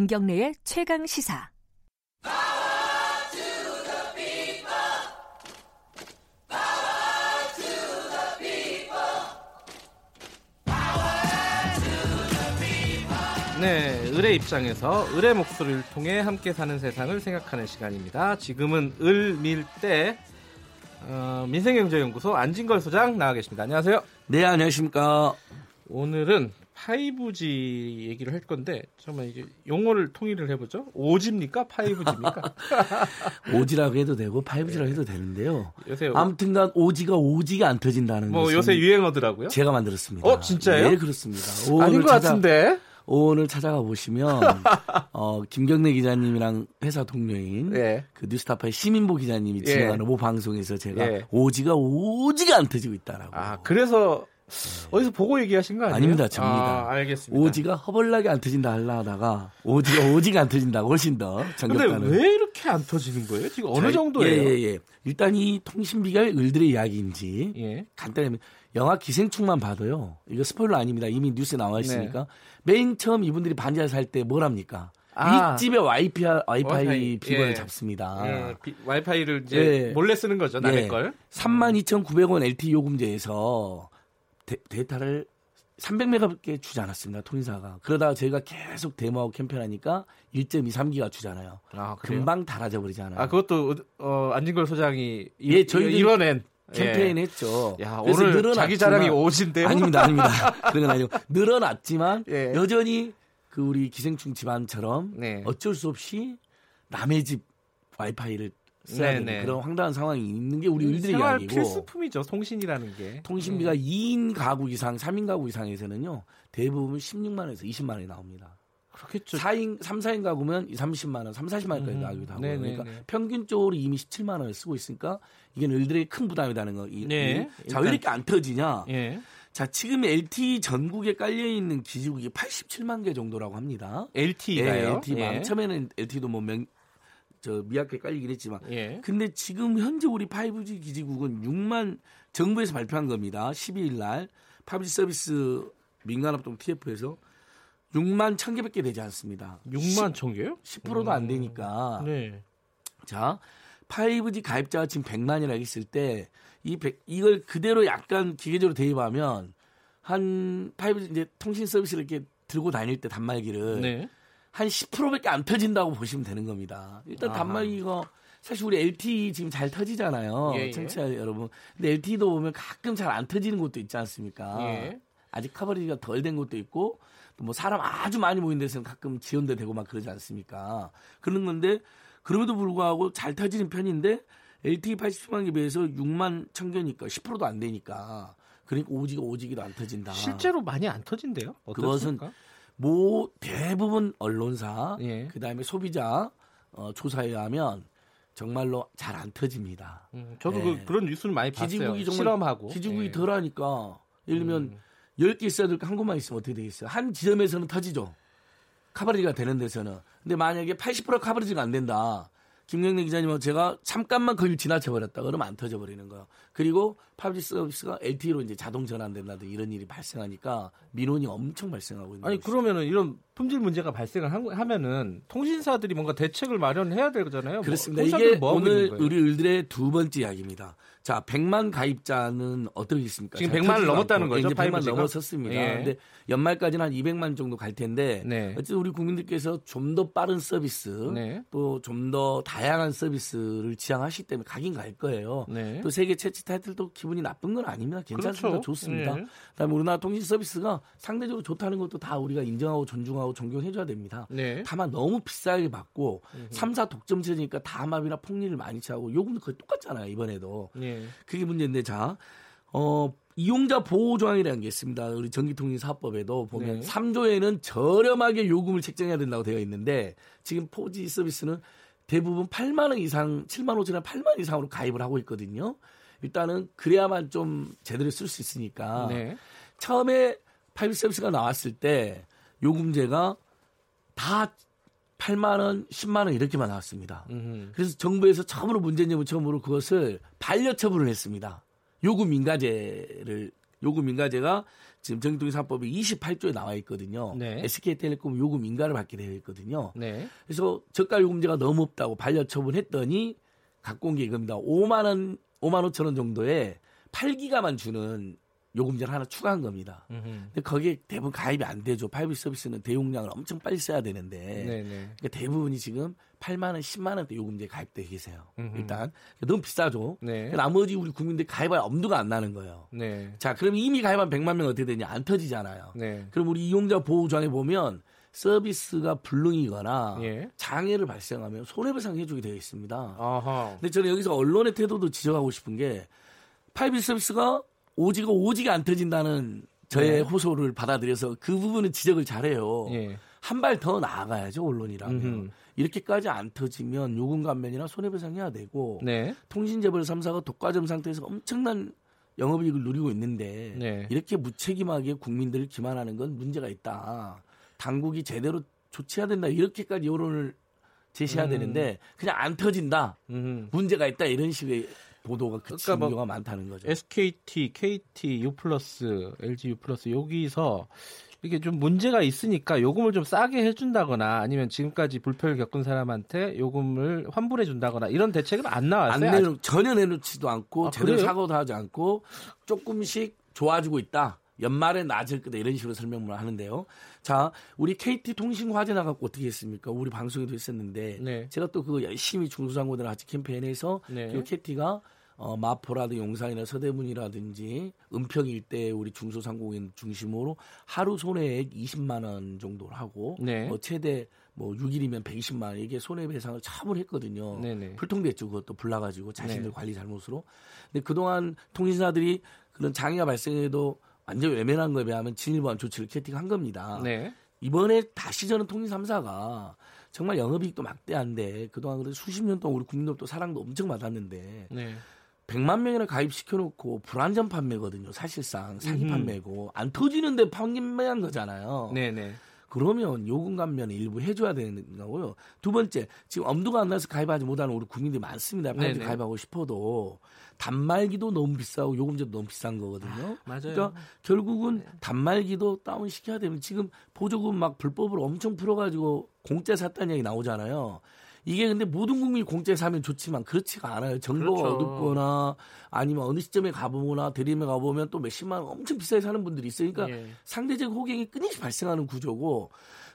김경래의 최강 시사. 네, 을의 입장에서 을의 목소리를 통해 함께 사는 세상을 생각하는 시간입니다. 지금은 을밀대 민생경제연구소 안진걸 소장 나와 계십니다. 안녕하세요. 네, 안녕하십니까. 오늘은 5G 얘기를 할 건데 정말 이제 용어를 통일을 해보죠. 5G입니까? 5G입니까? 5G라고 해도 되고 5G라고 해도 되는데요. 요새 아무튼간 5G가 안 터진다는 뭐 것은 요새 유행어더라고요. 제가 만들었습니다. 진짜요? 네, 그렇습니다. 아닌 것 같은데. 오늘 찾아가 보시면 김경래 기자님이랑 회사 동료인 그 뉴스타파의 시민보 기자님이 진행한 모 방송에서 제가 5G가 안 터지고 있다라고. 그래서 어디서 보고 얘기하신 거 아니에요? 아닙니다. 접니다. 알겠습니다. 5G가 허벌나게 안 터진다 하려다가 5G가 안 터진다고 훨씬 더 정겹다는. 그런데 왜 이렇게 안 터지는 거예요? 지금 어느 정도예요? 일단 이 통신비가 을들의 이야기인지 간단히 영화 기생충만 봐도요. 이거 스포일러 아닙니다. 이미 뉴스에 나와 있으니까. 맨 처음 이분들이 반지하에서 할 때 뭘 합니까? 윗집에 와이파이 비번을 잡습니다. 와이파이를 이제 몰래 쓰는 거죠. 남의 걸. 32,900원 LTE 요금제에서 데이터를 300메가밖에 주지 않았습니다. 통신사가. 그러다가 저희가 계속 데모하고 캠페인하니까 1.23기가 주잖아요. 금방 달아져 버리잖아요. 그것도 안진걸 소장이 저희들이 이뤄낸 캠페인 했죠. 그래서 오늘 자기 자랑이 5G인데요. 아닙니다. 그런 건 아니고 늘어났지만 여전히 그 우리 기생충 집안처럼 어쩔 수 없이 남의 집 와이파이를 써야 되는 그런 황당한 상황이 있는 게 우리 일들의 이야기고. 생활 필수품이죠. 통신이라는 게. 통신비가 2인 가구 이상, 3인 가구 이상에서는요. 대부분 16만 원에서 20만 원이 나옵니다. 그렇겠죠. 3, 4인 가구면 30만 원, 40만 원까지 나오기도 하고. 그러니까 평균적으로 이미 17만 원을 쓰고 있으니까 이게 을들에게 큰 부담이라는 거. 자, 왜 이렇게 안 터지냐. 자, 지금 LTE 전국에 깔려있는 기지국이 87만 개 정도라고 합니다. LTE가요? 처음에는 LTE도 미약하게 깔리긴 했지만. 근데 지금 현재 우리 5G 기지국은 6만, 정부에서 발표한 겁니다. 12일 날 5G 서비스 민간합동 TF에서 6만 1,000개밖에 되지 않습니다. 6만 1,000개요? 10%도 안 되니까. 자, 5G 가입자가 지금 100만이라고 했을 때 이걸 그대로 약간 기계적으로 대입하면 한 5G 이제 통신 서비스를 이렇게 들고 다닐 때 단말기를 한 10%밖에 안 터진다고 보시면 되는 겁니다. 일단 단말기가 사실 우리 LTE 지금 잘 터지잖아요. 청취자 여러분. 근데 LTE도 보면 가끔 잘 안 터지는 곳도 있지 않습니까? 아직 커버리지가 덜 된 곳도 있고 뭐 사람 아주 많이 모인 데서는 가끔 지연돼 되고 막 그러지 않습니까? 그런 건데 그럼에도 불구하고 잘 터지는 편인데 LTE 87만 개 비해서 6만 1,000개니까 10%도 안 되니까 그러니까 오지기도 안 터진다. 실제로 많이 안 터진대요? 어떻습니까? 그것은 대부분 언론사 그다음에 소비자 조사에 하면 정말로 잘 안 터집니다. 저도 그런 뉴스를 많이 봤어요. 실험하고. 기지국이 덜하니까 예를 들면 10개 있어야 될까 한 곳만 있으면 어떻게 되겠어요? 한 지점에서는 터지죠. 커버리지가 되는 데서는. 근데 만약에 80% 커버리지가 안 된다. 김경래 기자님하고 제가 잠깐만 거길 지나쳐버렸다. 그러면 안 터져버리는 거예요. 그리고 5G 서비스가 LTE로 이제 자동 전환된다든지 이런 일이 발생하니까 민원이 엄청 발생하고 있는 거죠. 그러면은 이런 품질 문제가 발생을 하면은 통신사들이 뭔가 대책을 마련해야 되잖아요. 그렇습니다. 이게 오늘 우리 을들의 두 번째 이야기입니다. 자, 100만 가입자는 어떻게 있습니까? 지금 100만을 넘었다는 거죠. 이제 100만 넘었었습니다. 근데 연말까지는 한 200만 정도 갈 텐데 어쨌든 우리 국민들께서 좀 더 빠른 서비스 또 좀 더 다양한 서비스를 지향하시기 때문에 가긴 갈 거예요. 또 세계 최초 타이틀도 기분이 나쁜 건 아닙니다. 괜찮습니다. 그렇죠. 좋습니다. 그다음에 우리나라 통신 서비스가 상대적으로 좋다는 것도 다 우리가 인정하고 존중하고 존경해줘야 됩니다. 다만 너무 비싸게 받고 3사 독점체제니까 담합이나 폭리를 많이 차고 요금도 거의 똑같잖아요. 이번에도. 그게 문제인데 자, 이용자 보호 조항이라는 게 있습니다. 우리 전기통신사업법에도 보면 3조에는 저렴하게 요금을 책정해야 된다고 되어 있는데 지금 4G 서비스는 대부분 8만 원 이상, 7만 5천이나 8만 원 이상으로 가입을 하고 있거든요. 일단은 그래야만 좀 제대로 쓸 수 있으니까 처음에 5G 서비스가 나왔을 때 요금제가 다 8만 원, 10만 원 이렇게만 나왔습니다. 그래서 정부에서 문재인 정부 처음으로 그것을 반려 처분을 했습니다. 요금 인가제가 지금 정기통일 3법이 28조에 나와 있거든요. 네. SK텔레콤 요금 인가를 받게 되어 있거든요. 네. 그래서 저가 요금제가 너무 없다고 반려 처분했더니 갖고 온 게 이겁니다. 5만 5천 원 정도에 8기가만 주는 요금제를 하나 추가한 겁니다. 근데 거기에 대부분 가입이 안 되죠. 5G 서비스는 대용량을 엄청 빨리 써야 되는데 그러니까 대부분이 지금 8만 원, 10만 원대 요금제에 가입되어 계세요. 일단 너무 비싸죠. 네. 나머지 우리 국민들 가입할 엄두가 안 나는 거예요. 네. 자, 그럼 이미 가입한 100만 명 어떻게 되냐? 안 터지잖아요. 네. 그럼 우리 이용자 보호조항에 보면 서비스가 불능이거나 예. 장애를 발생하면 손해배상 해주게 되어 있습니다. 아하. 근데 저는 여기서 언론의 태도도 지적하고 싶은 게 5G 서비스가 오지가 안 터진다는 저의 네. 호소를 받아들여서 그 부분은 지적을 잘해요. 예. 한 발 더 나아가야죠, 언론이라면. 이렇게까지 안 터지면 요금 감면이나 손해배상해야 되고 네. 통신재벌 3사가 독과점 상태에서 엄청난 영업이익을 누리고 있는데 네. 이렇게 무책임하게 국민들을 기만하는 건 문제가 있다. 당국이 제대로 조치해야 된다. 이렇게까지 여론을 제시해야 되는데 그냥 안 터진다. 문제가 있다. 이런 식의 보도가 그친 경우가 그러니까 많다는 거죠. SKT, KT, U+, LG U+, 여기서 이게 좀 문제가 있으니까 요금을 좀 싸게 해준다거나 아니면 지금까지 불편을 겪은 사람한테 요금을 환불해준다거나 이런 대책은 안 나왔어요? 전혀 내놓지도 않고 제대로 사고도 하지 않고 조금씩 좋아지고 있다. 연말에 낮을 거다 이런 식으로 설명을 하는데요. 자, 우리 KT 통신 화재 나갖고 어떻게 했습니까? 우리 방송에도 했었는데 네. 제가 또 그거 열심히 중소상공들 같이 캠페인에서 네. KT가 마포라든지 용산이나 서대문이라든지 은평 일대 우리 중소상공인 중심으로 하루 손해액 20만 원 정도를 하고 네. 최대 6일이면 120만 원 이게 손해배상을 처분했거든요. 네네. 불통됐죠. 그것도 불나가지고 자신들 네. 관리 잘못으로. 근데 그동안 통신사들이 그런 장애가 발생해도 완전 외면한 거에 비하면 진일보한 조치를 KT가 한 겁니다. 네. 이번에 다시 저는 통신 3사가 정말 영업이익도 막대한데 그동안 그래도 수십 년 동안 우리 국민들도 사랑도 엄청 받았는데 네. 100만 명이나 가입시켜놓고 불안전 판매거든요. 사실상 사기 판매고 안 터지는데 판매한 거잖아요. 네네. 그러면 요금 감면을 일부 해줘야 되는 거고요. 두 번째, 지금 엄두가 안 나서 가입하지 못하는 우리 국민들이 많습니다. 반드시 가입하고 싶어도 단말기도 너무 비싸고 요금제도 너무 비싼 거거든요. 아, 맞아요. 그러니까 결국은 단말기도 다운시켜야 되면 지금 보조금 막 불법으로 엄청 풀어가지고 공짜 샀다는 얘기 나오잖아요. 이게 근데 모든 국민이 공짜에 사면 좋지만 그렇지가 않아요. 정보가 그렇죠. 어둡거나 아니면 어느 시점에 가보거나 대림에 가보면 또 몇십만 원 엄청 비싸게 사는 분들이 있으니까 예. 상대적 호갱이 끊임없이 발생하는 구조고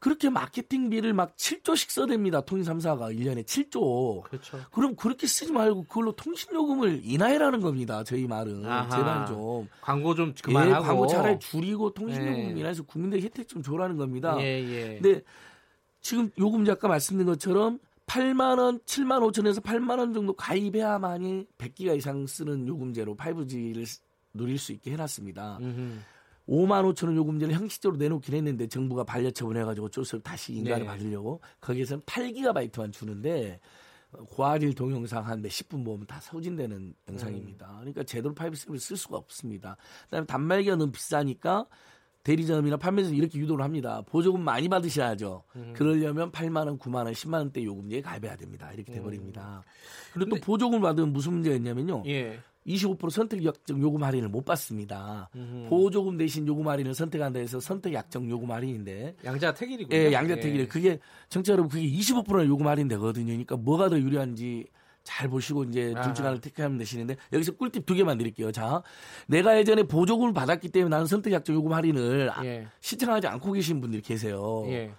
그렇게 마케팅비를 막 7조씩 써댑니다. 통신 3사가 1년에 7조. 그렇죠. 그럼 그렇게 쓰지 말고 그걸로 통신요금을 인하해라는 겁니다. 저희 말은. 아하. 제발 좀. 광고 좀 그만하고. 예, 광고 차라리 줄이고 통신요금 예. 인하해서 국민들의 혜택 좀 줘라는 겁니다. 예. 근데 지금 요금제 아까 말씀드린 것처럼 8만 원, 7만 5천에서 8만 원 정도 가입해야만이 100기가 이상 쓰는 요금제로 5G를 누릴 수 있게 해놨습니다. 5만 5천 원 요금제를 형식적으로 내놓긴 했는데 정부가 반려처분해가지고 쫄썩 다시 인가를 네. 받으려고 거기에서는 8기가바이트만 주는데 고화질 동영상 한 몇십 분 보면 다 소진되는 영상입니다. 그러니까 제대로 5G 서비스를 쓸 수가 없습니다. 그다음에 단말기가 너무 비싸니까 대리점이나 판매점 이렇게 유도를 합니다. 보조금 많이 받으셔야죠. 그러려면 8만 원, 9만 원, 10만 원대 요금제에 가입해야 됩니다. 이렇게 돼버립니다. 그리고 또 보조금을 받으면 무슨 문제가 있냐면요. 예. 25% 선택 약정 요금 할인을 못 받습니다. 보조금 대신 요금 할인을 선택한다 해서 선택 약정 요금 할인인데 양자택일이고요. 예, 양자택일. 예. 그게 청취자 여러분 그게 25%나 요금 할인 되거든요. 그러니까 뭐가 더 유리한지 잘 보시고 이제 둘 중 하나를 택하면 되시는데 여기서 꿀팁 2개만 드릴게요. 자, 내가 예전에 보조금을 받았기 때문에 나는 선택약정 요금 할인을 예. 신청하지 않고 계신 분들이 계세요. 예.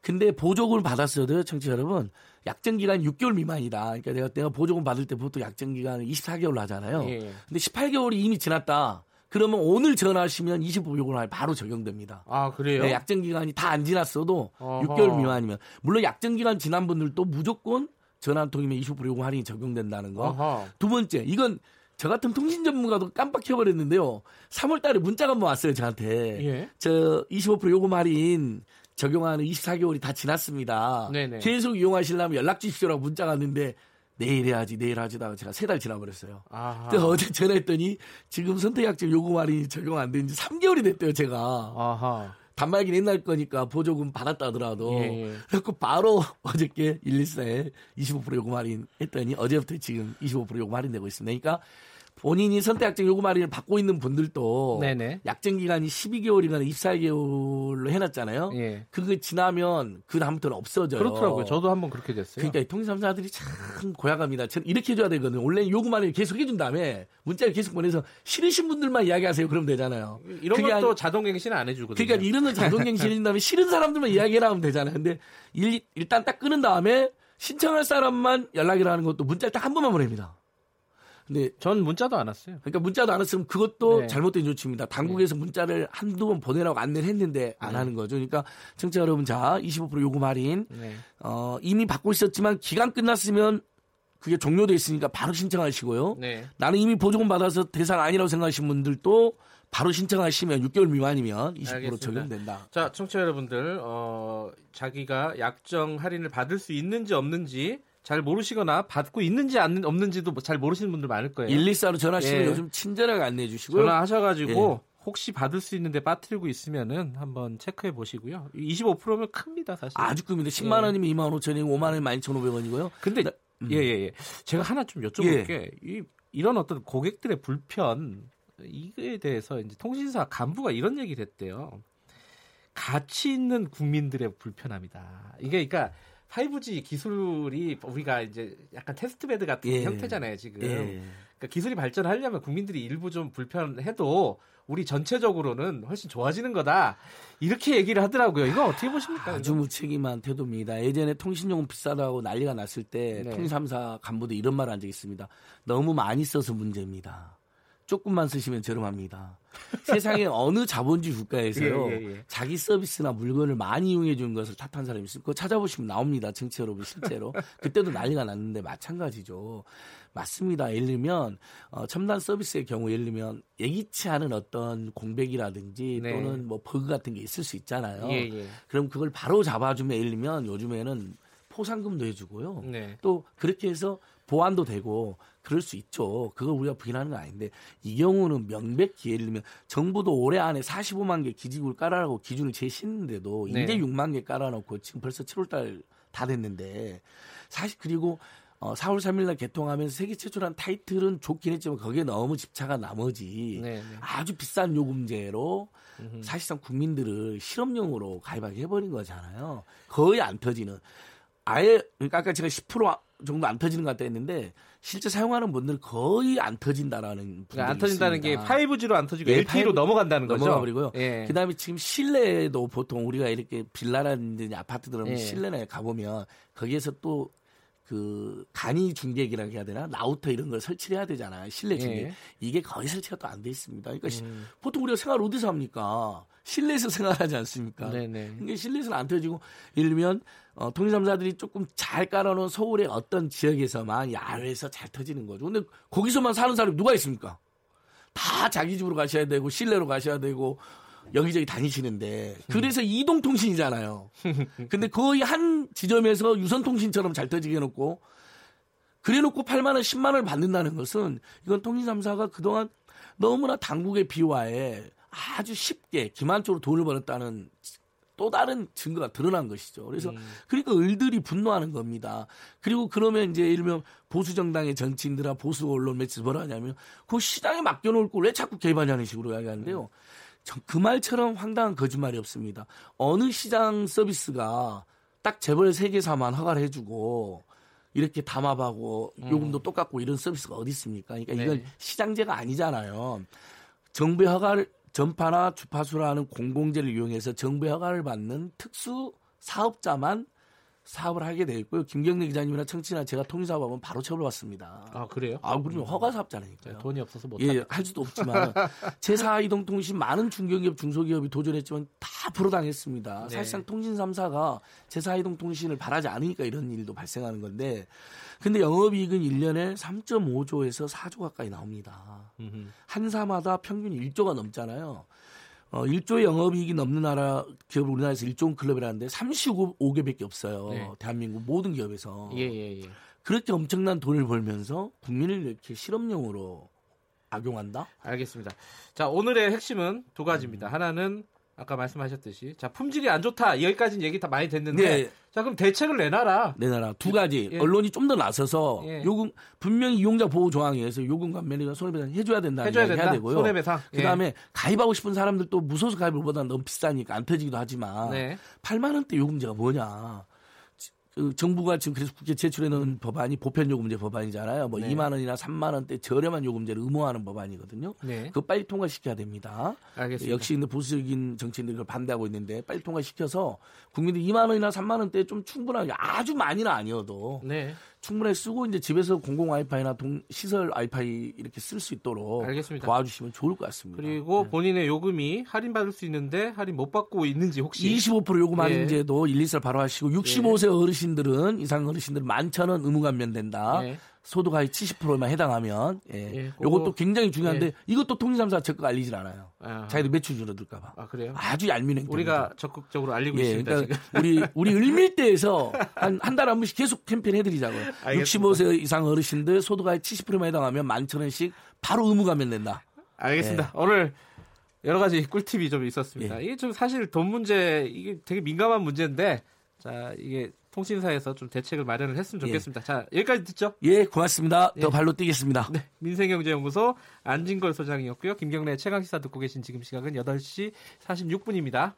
근데 보조금을 받았어도 청취자 여러분 약정기간 6개월 미만이다. 그러니까 내가 보조금 받을 때 보통 약정기간을 24개월로 하잖아요. 예. 근데 18개월이 이미 지났다. 그러면 오늘 전화하시면 25% 요금 할인 바로 적용됩니다. 아, 그래요? 네, 약정기간이 다 안 지났어도 어허. 6개월 미만이면. 물론 약정기간 지난 분들도 무조건 전화 한 통이면 25% 요금 할인이 적용된다는 거. 아하. 두 번째, 이건 저 같은 통신 전문가도 깜빡해버렸는데요. 3월 달에 문자가 한번 왔어요, 저한테. 예. 저 25% 요금 할인 적용하는 24개월이 다 지났습니다. 네네. 계속 이용하시려면 연락 주십시오라고 문자가 왔는데 내일 해야지 다가 제가 3달 지나버렸어요. 그래서 어제 전화했더니 지금 선택약정 요금 할인이 적용 안 된 지 3개월이 됐대요, 제가. 아하. 단말기는 옛날 거니까 보조금 받았다 하더라도 그래서 바로 어저께 114에 25% 요금 할인 했더니 어제부터 지금 25% 요금 할인되고 있습니다. 그러니까 본인이 선택약정 요구 마련을 받고 있는 분들도 네네. 약정 기간이 12개월이거나 24개월로 해놨잖아요. 예. 그거 지나면 그 다음부터는 없어져요. 그렇더라고요. 저도 한번 그렇게 됐어요. 그러니까 통신사들이 참 고약합니다. 이렇게 해줘야 되거든요. 원래 요구 마련을 계속 해준 다음에 문자를 계속 보내서 싫으신 분들만 이야기하세요. 그러면 되잖아요. 이런 것도 자동갱신 안 해주거든요. 그러니까 이런 건 자동갱신 해준 다음에 싫은 사람들만 이야기해라면 되잖아요. 근데 일단 딱 끊은 다음에 신청할 사람만 연락이라는 것도 문자를 딱 한 번만 보냅니다. 근데 전 문자도 안 왔어요. 그러니까 문자도 안 왔으면 그것도 네. 잘못된 조치입니다. 당국에서 네. 문자를 한두 번 보내라고 안내를 했는데 안 하는 거죠. 그러니까 청취자 여러분, 자 25% 요금 할인 네. 이미 받고 있었지만 기간 끝났으면 그게 종료돼 있으니까 바로 신청하시고요. 네. 나는 이미 보조금 받아서 대상 아니라고 생각하시는 분들도 바로 신청하시면 6개월 미만이면 20% 알겠습니다. 적용된다. 자, 청취자 여러분들 자기가 약정 할인을 받을 수 있는지 없는지 잘 모르시거나 받고 있는지 없는지도 잘 모르시는 분들 많을 거예요. 124로 전화하시면 예. 요즘 친절하게 안내해 주시고요. 전화하셔가지고 예. 혹시 받을 수 있는데 빠뜨리고 있으면은 한번 체크해 보시고요. 25%면 큽니다, 사실. 아주 큽니다. 10만 예. 원이면 2만 5천이고 5만 원이면 12,500원이고요. 근데 예예예. 제가 하나 좀 여쭤볼게. 예. 이런 어떤 고객들의 불편 이거에 대해서 이제 통신사 간부가 이런 얘기를 했대요. 가치 있는 국민들의 불편함이다. 이게 그러니까. 5G 기술이 우리가 이제 약간 테스트베드 같은 예. 형태잖아요, 지금. 예. 그러니까 기술이 발전하려면 국민들이 일부 좀 불편해도 우리 전체적으로는 훨씬 좋아지는 거다. 이렇게 얘기를 하더라고요. 이건 어떻게 보십니까? 아주 무책임한 태도입니다. 예전에 통신요금 비싸다고 난리가 났을 때 네. 통신삼사 간부도 이런 말을 한 적이 있습니다. 너무 많이 써서 문제입니다. 조금만 쓰시면 저렴합니다. 세상에 어느 자본주의 국가에서요. 자기 서비스나 물건을 많이 이용해 주는 것을 탓한 사람이 있을 거 찾아보시면 나옵니다. 정치 여러분 실제로. 그때도 난리가 났는데 마찬가지죠. 맞습니다. 예를 들면 첨단 서비스의 경우 예를 들면 예기치 않은 어떤 공백이라든지 네. 또는 뭐 버그 같은 게 있을 수 있잖아요. 예예. 그럼 그걸 바로 잡아주면 예를 들면 요즘에는 포상금도 해주고요. 네. 또 그렇게 해서 보완도 되고 그럴 수 있죠. 그걸 우리가 부인하는 건 아닌데 이 경우는 명백히 예를 들면 정부도 올해 안에 45만 개 기지국을 깔아라고 기준을 제시했는데도 네. 이제 6만 개 깔아놓고 지금 벌써 7월달 다 됐는데 사실 그리고 4월 3일 날 개통하면서 세계 최초로 한 타이틀은 좋긴 했지만 거기에 너무 집착한 나머지 네네. 아주 비싼 요금제로 사실상 국민들을 실험용으로 가입하게 해버린 거잖아요. 거의 안 터지는. 아예 그러니까 아까 제가 10% 정도 안 터지는 것 같다 했는데 실제 사용하는 분들은 거의 안 터진다라는 분들이 그러니까 안 터진다는 있습니다. 게 5G로 안 터지고 LTE로 넘어간다는 거죠. 넘어가버리고요. 예. 그다음에 지금 실내에도 보통 우리가 이렇게 빌라라든지 아파트들은 예. 실내에 가보면 거기에서 또 그 간이 중계기라고 해야 되나 라우터 이런 걸 설치를 해야 되잖아요. 실내 중계. 예. 이게 거의 설치가 또 안 돼 있습니다. 그러니까 보통 우리가 생활 어디서 합니까? 실내에서 생활하지 않습니까? 네네. 그러니까 실내에서는 안 터지고 예를 들면 통신사들이 조금 잘 깔아놓은 서울의 어떤 지역에서만 야외에서 잘 터지는 거죠. 근데 거기서만 사는 사람이 누가 있습니까? 다 자기 집으로 가셔야 되고 실내로 가셔야 되고 여기저기 다니시는데 그래서 이동통신이잖아요. 근데 거의 한 지점에서 유선통신처럼 잘 터지게 해놓고 그래놓고 8만 원, 10만 원을 받는다는 것은 이건 통신삼사가 그동안 너무나 당국의 비화에 아주 쉽게 기만적으로 돈을 벌었다는 또 다른 증거가 드러난 것이죠. 그래서 그러니까 을들이 분노하는 겁니다. 그리고 그러면 이제 예를 들면 보수 정당의 정치인들아 보수 언론 매체에서 뭐라 하냐면 그 시장에 맡겨놓을 걸 왜 자꾸 개입하냐는 식으로 이야기하는데요. 그 말처럼 황당한 거짓말이 없습니다. 어느 시장 서비스가 딱 재벌 세계사만 허가를 해주고 이렇게 담합하고 요금도 똑같고 이런 서비스가 어디 있습니까? 그러니까 이건 네. 시장제가 아니잖아요. 정부의 허가를 전파나 주파수라는 공공재를 이용해서 정부의 허가를 받는 특수 사업자만 사업을 하게 되어 있고요. 김경래 기자님이나 청취나 제가 통신사업하면 바로 처벌받습니다. 아 그래요? 아 그러면 허가 사업자라니까요. 돈이 없어서 못 예, 할 수도 없지만 제4이동통신 많은 중견기업 중소기업이 도전했지만 다 불허당했습니다. 네. 사실상 통신 3사가 제4이동통신을 바라지 않으니까 이런 일도 발생하는 건데 근데 영업이익은 1년에 3.5조에서 4조 가까이 나옵니다. 한 사마다 평균 1조가 넘잖아요. 1조의 영업이익이 넘는 나라 기업을 우리나라에서 1조 클럽이라는데 35개밖에 없어요. 네. 대한민국 모든 기업에서. 예. 그렇게 엄청난 돈을 벌면서 국민을 이렇게 실험용으로 악용한다? 알겠습니다. 자, 오늘의 핵심은 두 가지입니다. 하나는 아까 말씀하셨듯이 자 품질이 안 좋다 여기까지는 얘기 다 많이 됐는데 네. 자 그럼 대책을 내놔라. 내놔라. 두 가지. 예. 언론이 좀 더 나서서 예. 요금 분명히 이용자 보호 조항에 해서 요금 감면이나 손해배상 해줘야 된다. 해줘야 된다. 해야 되고요. 손해배상. 그다음에 예. 가입하고 싶은 사람들 또 무소속 가입보다는 너무 비싸니까 안 터지기도 하지만 네. 8만 원대 요금제가 뭐냐. 정부가 지금 그래서 국회 제출해 놓은 법안이 보편요금제 법안이잖아요. 뭐 네. 2만 원이나 3만 원대 저렴한 요금제를 의무화하는 법안이거든요. 네. 그거 빨리 통과시켜야 됩니다. 알겠습니다. 역시 보수적인 정치인들이 그걸 반대하고 있는데 빨리 통과시켜서 국민들이 2만 원이나 3만 원대 좀 충분하게 아주 많이는 아니어도 네. 충분히 쓰고 이제 집에서 공공 와이파이나 시설 와이파이 이렇게 쓸 수 있도록 알겠습니다. 도와주시면 좋을 것 같습니다. 그리고 네. 본인의 요금이 할인받을 수 있는데 할인 못 받고 있는지 혹시 25% 요금 할인제도 예. 1, 2살 바로 하시고 65세 예. 어르신들은 이상 어르신들 11,000원 의무 감면된다. 예. 소득 하위 70%만 해당하면 예. 예, 이것도 굉장히 중요한데 예. 이것도 통신삼사가 적극 알리질 않아요. 아, 자기들 매출 줄어들까 봐. 아, 그래요? 아주 얄미운 행태입니다. 우리가 적극적으로 알리고 예, 있습니다. 그러니까 지금. 우리 을밀대에서 한 달에 한 번씩 계속 캠페인 해드리자고요. 알겠습니다. 65세 이상 어르신들 소득 하위 70%만 해당하면 11,000원씩 바로 의무 감면된다. 알겠습니다. 예. 오늘 여러 가지 꿀팁이 좀 있었습니다. 예. 이게 좀 사실 돈 문제 이게 되게 민감한 문제인데 자 이게. 통신사에서 좀 대책을 마련을 했으면 좋겠습니다. 예. 자, 여기까지 듣죠? 예, 고맙습니다. 예. 더 발로 뛰겠습니다. 네, 민생경제연구소 안진걸 소장이었고요. 김경래 최강시사 듣고 계신 지금 시각은 8시 46분입니다.